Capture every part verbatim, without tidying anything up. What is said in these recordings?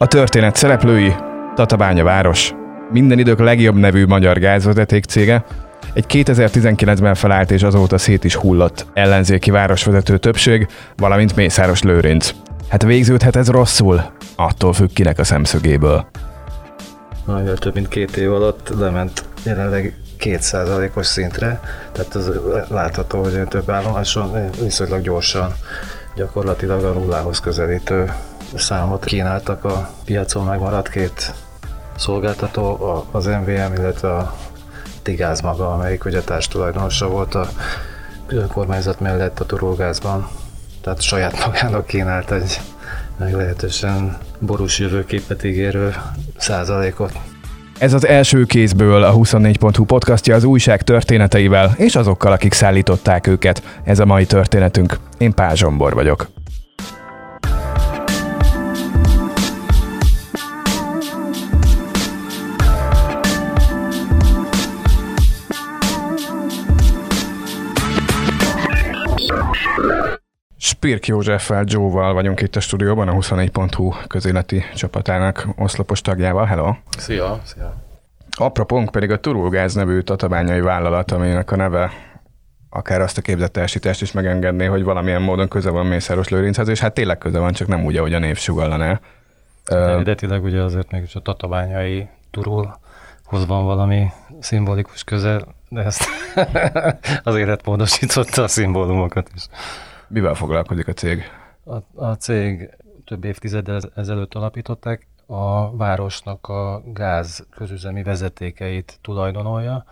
A történet szereplői, Tatabánya város, minden idők legjobb nevű magyar gázvezeték cége, egy kétezer-tizenkilencben felállt és azóta szét is hullott ellenzéki városvezető többség, valamint Mészáros Lőrinc. Hát végződhet ez rosszul? Attól függ, kinek a szemszögéből. Nagyon több mint két év alatt lement jelenleg két százalékos szintre, tehát az látható, hogy több állomáson viszonylag gyorsan, gyakorlatilag a nullához közelítő számot kínáltak a piacon. Megmaradt két szolgáltató, az em vé em, illetve a Tigáz maga, amelyik ugye társtulajdonosa volt a kormányzat mellett a turulgázban, tehát saját magának kínált egy meglehetősen borús jövőképet ígérő százalékot. Ez az első kézből a huszonnégy pont hu podcastja az újság történeteivel és azokkal, akik szállították őket. Ez a mai történetünk. Én Pál Zsombor vagyok. Pirk Józseffel, Joe-val vagyunk itt a stúdióban, a huszonnégy pont hu közéleti csapatának oszlopos tagjával. Hello! Szia! Szia! Apropónk pedig a Turulgáz nevű tatabányai vállalat, aminek a neve akár azt a képzetteljesítést is megengedné, hogy valamilyen módon köze van Mészáros Lőrinchez, és hát tényleg köze van, csak nem úgy, ahogy a név sugallaná. Eredetileg ugye azért mégis a tatabányai Turulhoz van valami szimbolikus köze, de ezt azért hát módosította a szimbólumokat is. Mivel foglalkozik a cég? A, a cég több évtizeddel ezelőtt alapították, a városnak a gáz közüzemi vezetékeit tulajdonolja.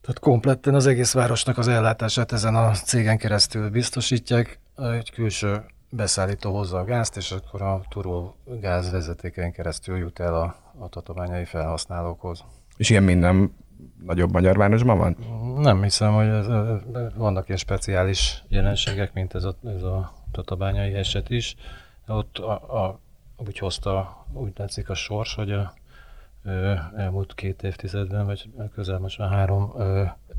Tehát kompletten az egész városnak az ellátását ezen a cégen keresztül biztosítják. Egy külső beszállító hozza a gázt, és akkor a Turul gáz vezetéken keresztül jut el a, a tatabányai felhasználókhoz. És ilyen minden nagyobb magyar városban van? Nem hiszem, hogy ez, vannak ilyen speciális jelenségek, mint ez a, ez a tatabányai eset is. Ott a, a, úgy hozta, úgy látszik a sors, hogy a, elmúlt két évtizedben, vagy közel most már három,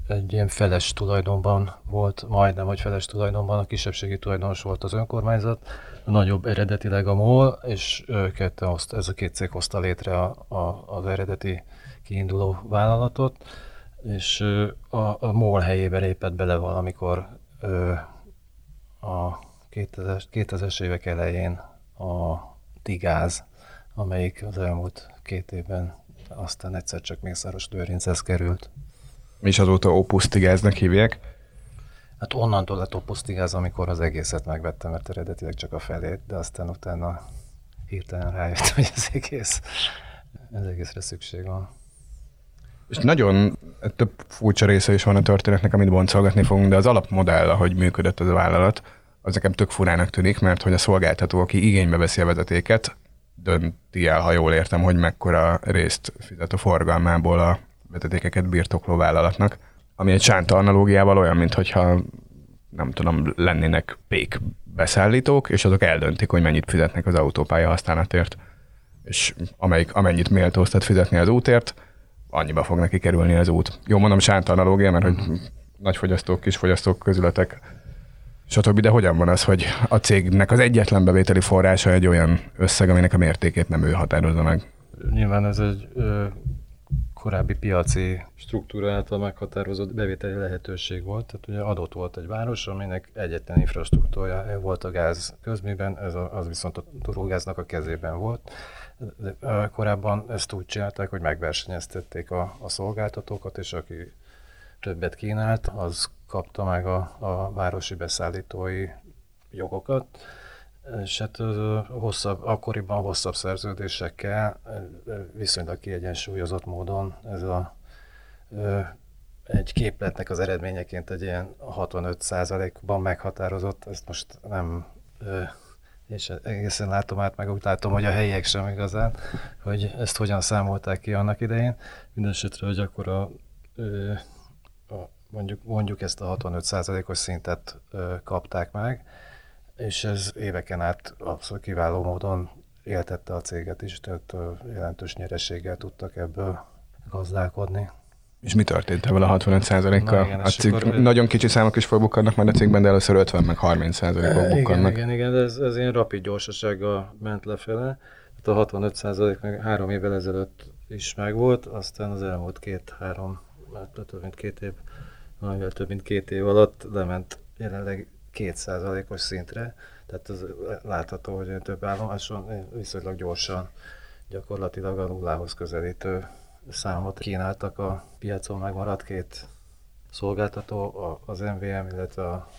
egy ilyen feles tulajdonban volt, majdnem, hogy feles tulajdonban, a kisebbségi tulajdonos volt az önkormányzat, a nagyobb eredetileg a MOL, és ketten hozta, ez a két cég hozta létre a, a, az eredeti kiinduló vállalatot, és a, a MOL helyébe lépett bele valamikor a kétezres évek elején a Tigáz, amelyik az elmúlt két évben aztán egyszer csak Mészáros Lőrinchez került. És azóta Opus Tigáznak hívják? Hát onnantól lett Opus Tigáz, amikor az egészet megvettem, mert eredetileg csak a felét, de aztán utána hirtelen rájött, hogy az egész, az egészre szükség van. És nagyon több furcsa része is van a történetnek, amit boncolgatni fogunk, de az alapmodell, ahogy működött ez a vállalat, az nekem tök furának tűnik, mert hogy a szolgáltató, aki igénybe veszi a vezetéket, dönti el, ha jól értem, hogy mekkora részt fizet a forgalmából a vezetékeket birtokló vállalatnak, ami egy sánta analógiával olyan, mintha nem tudom, lennének pék beszállítók, és azok eldöntik, hogy mennyit fizetnek az autópálya használatért, és amelyik, amennyit méltóztat fizetni az útért, annyiba fog neki kerülni az út. Jó, mondom, sánta analógia, mert hogy nagyfogyasztók, kisfogyasztók, közületek, stb. De hogyan van az, hogy a cégnek az egyetlen bevételi forrása egy olyan összeg, aminek a mértékét nem ő határozza meg? Nyilván ez egy ö, korábbi piaci struktúra által meghatározott bevételi lehetőség volt. Tehát ugye adott volt egy város, aminek egyetlen infrastruktúrája volt a gáz közműben, ez a, az viszont a Turulgáznak a kezében volt. De korábban ezt úgy csinálták, hogy megversenyeztették a, a szolgáltatókat, és aki többet kínált, az kapta meg a, a városi beszállítói jogokat, és hát hosszabb, akkoriban hosszabb szerződésekkel viszonylag kiegyensúlyozott módon ez a, egy képletnek az eredményeként egy ilyen hatvanöt százalékban meghatározott, ezt most nem... és egészen látom át, meg úgy látom, hogy a helyiek sem igazán, hogy ezt hogyan számolták ki annak idején. Mindenesetre, hogy akkor a, a, mondjuk, mondjuk ezt a hatvanöt százalékos szintet kapták meg, és ez éveken át abszolút kiváló módon éltette a céget is, tehát jelentős nyereséggel tudtak ebből gazdálkodni. És mi történt ebből a hatvanöt százalékkal? Igen, a cikk, akkor... Nagyon kicsi számok is felbukkannak majd a cikkben, de először ötven meg harminc százalékkal bukkannak. Igen, igen, igen, ez, ez ilyen rapid gyorsasággal ment lefele. A hatvanöt százalék meg három évvel ezelőtt is megvolt, aztán az elmúlt két-három, már több mint két év, valamivel több mint két év alatt lement jelenleg két százalékos szintre, tehát az látható, hogy több állomáson viszonylag gyorsan gyakorlatilag a nullához közelítő számot kínáltak a piacon, megmaradt két szolgáltató, az em vé em, illetve a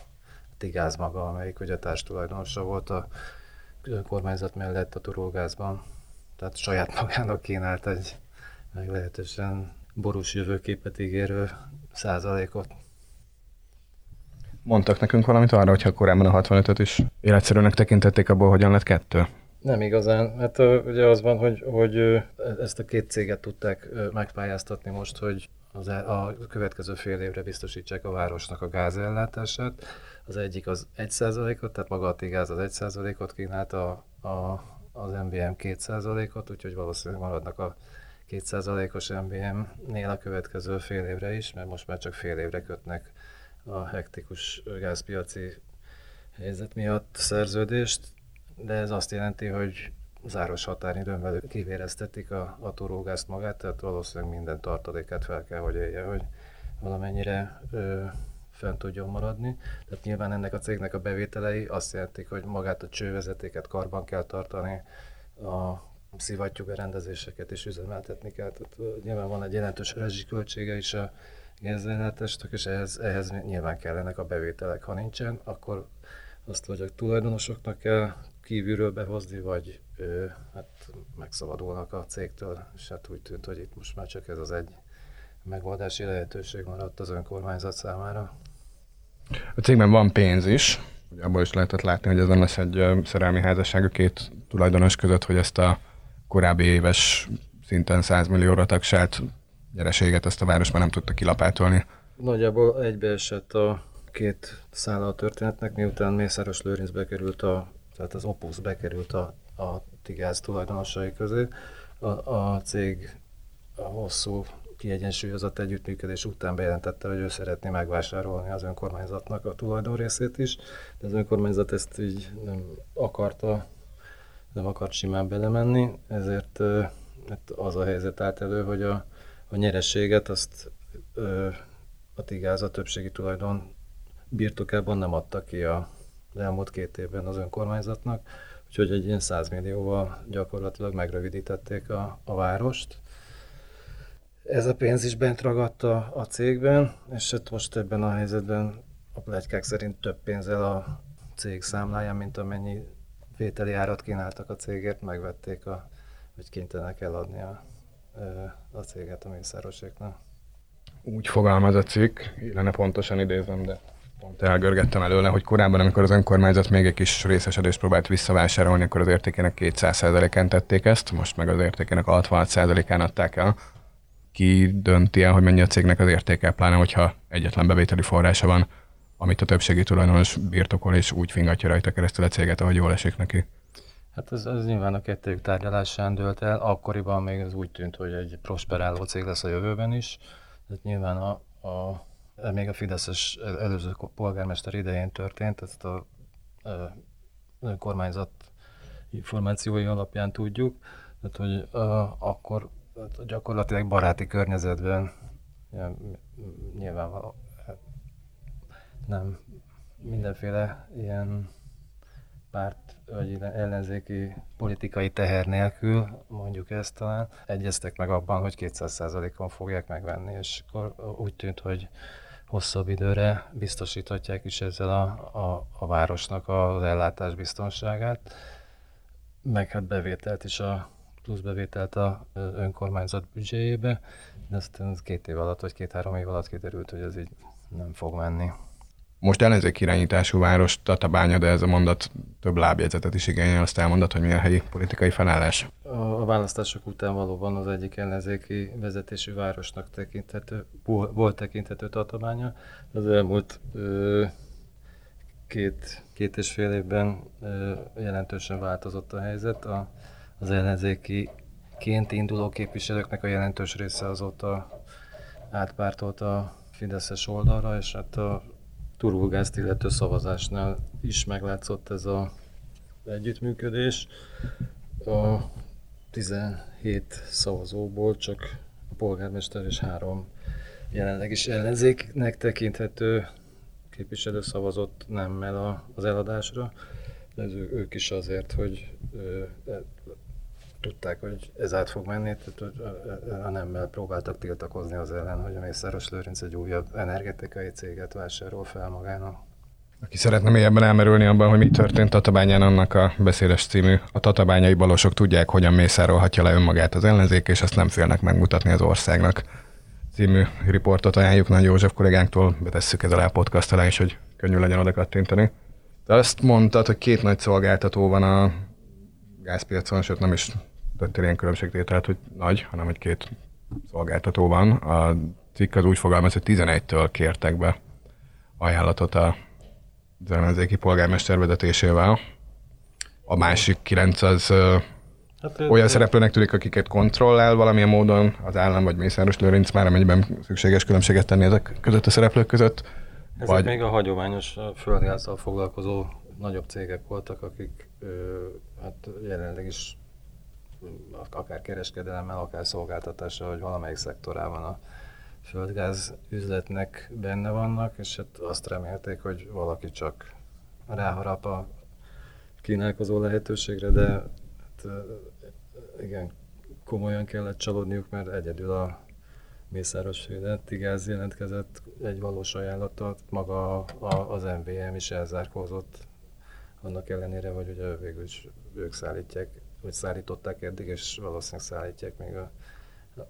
Tigáz maga, amelyik ugye társtulajdonosa volt a kormányzat mellett a turulgázban, tehát saját magának kínált egy meglehetősen borús jövőképet ígérő százalékot. Mondtak nekünk valamit arra, hogyha korábban a hatvanötöt is életszerűnek tekintették, abból hogyan lett kettő? Nem igazán, mert hát, ugye az van, hogy, hogy ezt a két céget tudták megpályáztatni most, hogy az a következő fél évre biztosítsák a városnak a gázellátását. Az egyik az egy százalékot, tehát maga a Tigáz az egy százalékot kínálta, a, a, az em vé em két százalékot, úgyhogy valószínűleg maradnak a két százalékos em vé em-nél a következő fél évre is, mert most már csak fél évre kötnek a hektikus gázpiaci helyzet miatt szerződést, de ez azt jelenti, hogy záros határidőn belül kivéreztetik a, a túrógázt magát, tehát valószínűleg minden tartalékát fel kell, hogy élje, hogy valamennyire ö, fent tudjon maradni. Tehát nyilván ennek a cégnek a bevételei azt jelentik, hogy magát a csővezetéket karban kell tartani, a szivattyú berendezéseket is üzemeltetni kell. Tehát nyilván van egy jelentős rezsiköltsége is a gázellátásnak, és ehhez, ehhez nyilván kellenek a bevételek. Ha nincsen, akkor azt, hogy a tulajdonosoknak kell kívülről behozni, vagy ő, hát megszabadulnak a cégtől, és hát úgy tűnt, hogy itt most már csak ez az egy megoldási lehetőség maradt az önkormányzat számára. A cégben van pénz is, abból is lehetett látni, hogy ez nem lesz egy szerelmi házasság a két tulajdonos között, hogy ezt a korábbi éves szinten száz millióra tagsált gyereséget ezt a város már nem tudta kilapátolni. Nagyjából egybeesett a két szála a történetnek, miután Mészáros Lőrinc bekerült a tehát az Opus bekerült a, a Tigáz tulajdonosai közé. A, a cég a hosszú kiegyensúlyozott együttműködés után bejelentette, hogy ő szeretné megvásárolni az önkormányzatnak a tulajdon részét is, de az önkormányzat ezt így nem akarta, nem akart simán belemenni, ezért az a helyzet állt elő, hogy a, a nyereséget azt a Tigáz a többségi tulajdon birtokában nem adta ki a az elmúlt két évben az önkormányzatnak, úgyhogy egy ilyen száz millióval gyakorlatilag megrövidítették a, a várost. Ez a pénz is bent ragadt a, a cégben, és hát most ebben a helyzetben a pletykák szerint több pénzzel a cég számláján, mint amennyi vételi árat kínáltak a cégért, megvették, a, hogy kénytelenek eladni a, a céget a Mészároséknál. Úgy fogalmaz a cikk, illene pontosan idézem, de... Pont elgörgettem előle, hogy korábban, amikor az önkormányzat még egy kis részesedést próbált visszavásárolni, akkor az értékének kétszáz százalékán tették ezt, most meg az értékének hatvanhat százalékán adták el. Ki dönti el, hogy mennyi a cégnek az értéke, pláne hogyha egyetlen bevételi forrása van, amit a többségi tulajdonos birtokol, és úgy fingatja rajta keresztül a céget, ahogy jól esik neki? Hát ez, ez nyilván a kettőjük tárgyalásán dőlt el, akkoriban még ez úgy tűnt, hogy egy prosperáló cég lesz a jövőben is, tehát nyilván a, a még a fideszes előző polgármester idején történt, ezt a önkormányzat információi alapján tudjuk, tehát hogy a, akkor gyakorlatilag baráti környezetben nyilvánvalóan nem mindenféle ilyen párt vagy ellenzéki politikai teher nélkül, mondjuk ezt talán, egyeztek meg abban, hogy kétszáz százalékon fogják megvenni, és akkor úgy tűnt, hogy hosszabb időre biztosíthatják is ezzel a, a, a városnak az ellátás biztonságát, meg hát bevételt is, a plusz bevételt az önkormányzat büdzséjébe, de aztán két év alatt, vagy két-három év alatt kiderült, hogy ez így nem fog menni. Most ellenzék irányítású város Tatabánya, de ez a mondat több lábjegyzetet is igényel, azt elmondod, hogy milyen helyi politikai felállás. A választások után valóban az egyik ellenzéki vezetésű városnak tekinthető, volt tekinthető Tatabánya. Az elmúlt ö, két, két és fél évben ö, jelentősen változott a helyzet. A, az ellenzékiként induló képviselőknek a jelentős része azóta átpártolt a fideszes oldalra, és hát a turulgázt illető szavazásnál is meglátszott ez az együttműködés. A tizenhét szavazóból csak a polgármester és három jelenleg is ellenzéknek tekinthető képviselő szavazott nemmel az eladásra, de ők is azért, hogy tudták, hogy ez át fog menni, tehát a nemmel próbáltak tiltakozni az ellen, hogy a Mészáros Lőrinc egy újabb energetikai céget vásárol fel magának. Aki szeretne mélyebben elmerülni abban, hogy mi történt Tatabányán, annak a beszédes című A tatabányai balosok tudják, hogyan mészárolhatja le önmagát az ellenzék, és azt nem félnek megmutatni az országnak című riportot ajánljuk Nagy József kollégánktól, betesszük ez alá a podcast alá is, hogy könnyű legyen oda kattintani. De azt mondtad, hogy két nagy szolgáltató van a gázpiacon, sőt nem is tettél ilyen különbségtételt, hogy nagy, hanem hogy két szolgáltató van. A cikk az úgy fogalmaz, hogy tizenegytől kértek be ajánlatot a az ellenzéki polgármester vezetésével. A másik kilenc az hát, olyan de... szereplőnek tűnik, akiket kontrollál valamilyen módon az állam vagy Mészáros Lőrinc, már amennyiben szükséges különbséget tenni ezek között a szereplők között. Ezek vagy... még a hagyományos földgázzal foglalkozó nagyobb cégek voltak, akik hát jelenleg is akár kereskedelemmel, akár szolgáltatással, vagy valamelyik szektorában a földgáz üzletnek benne vannak, és hát azt remélték, hogy valaki csak ráharap a kínálkozó lehetőségre, de hát igen, komolyan kellett csalódniuk, mert egyedül a Mészáros Tigáz jelentkezett egy valós ajánlattal, maga az em vé em is elzárkózott, annak ellenére, hogy ugye végül is ők szállítják, vagy szállították eddig, és valószínűleg szállítják még a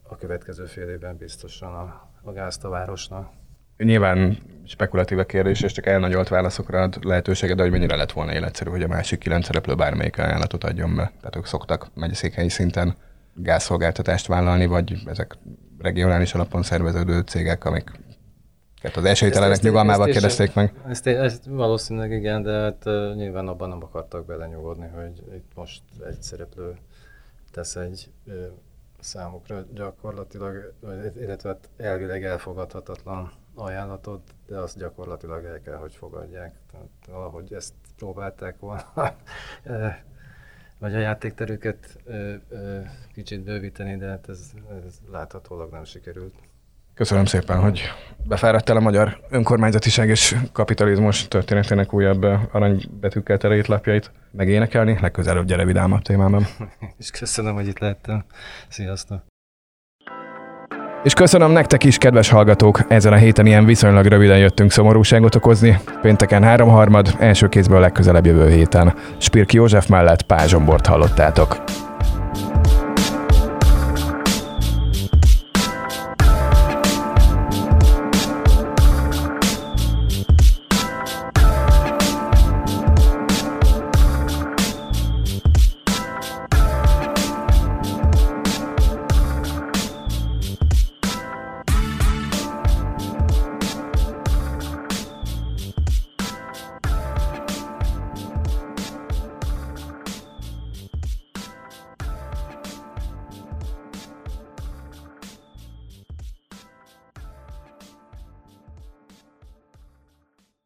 a következő fél évben biztosan a, a gázt a városnak. Nyilván spekulatív a kérdés, és csak elnagyolt válaszokra ad lehetőséget, de hogy mennyire lett volna életszerű, hogy a másik kilenc szereplő bármelyik ajánlatot adjon be. Tehát ők szoktak megyeszékhelyi szinten gázszolgáltatást vállalni, vagy ezek regionális alapon szerveződő cégek, amik tehát az esélytelenek nyugalmával ezt, kérdezték ezt, meg. Ezt, ezt valószínűleg igen, de hát nyilván abban nem akartak belenyugodni, hogy itt most egy szereplő tesz egy... számukra gyakorlatilag, illetve elvileg elfogadhatatlan ajánlatot, de azt gyakorlatilag el kell, hogy fogadják. Tehát valahogy ezt próbálták volna, vagy a játékterüket kicsit bővíteni, de hát ez, ez láthatólag nem sikerült. Köszönöm szépen, hogy befáradtál a magyar önkormányzatiság és kapitalizmus történetének újabb aranybetűkkel terejét lapjait megénekelni. Legközelebb gyere vidámabb témában. És köszönöm, hogy itt lehettem. Sziasztok! És köszönöm nektek is, kedves hallgatók! Ezen a héten ilyen viszonylag röviden jöttünk szomorúságot okozni. Pénteken háromharmad, első kézből legközelebb jövő héten. Pirk József mellett Pál Zsombort hallottátok.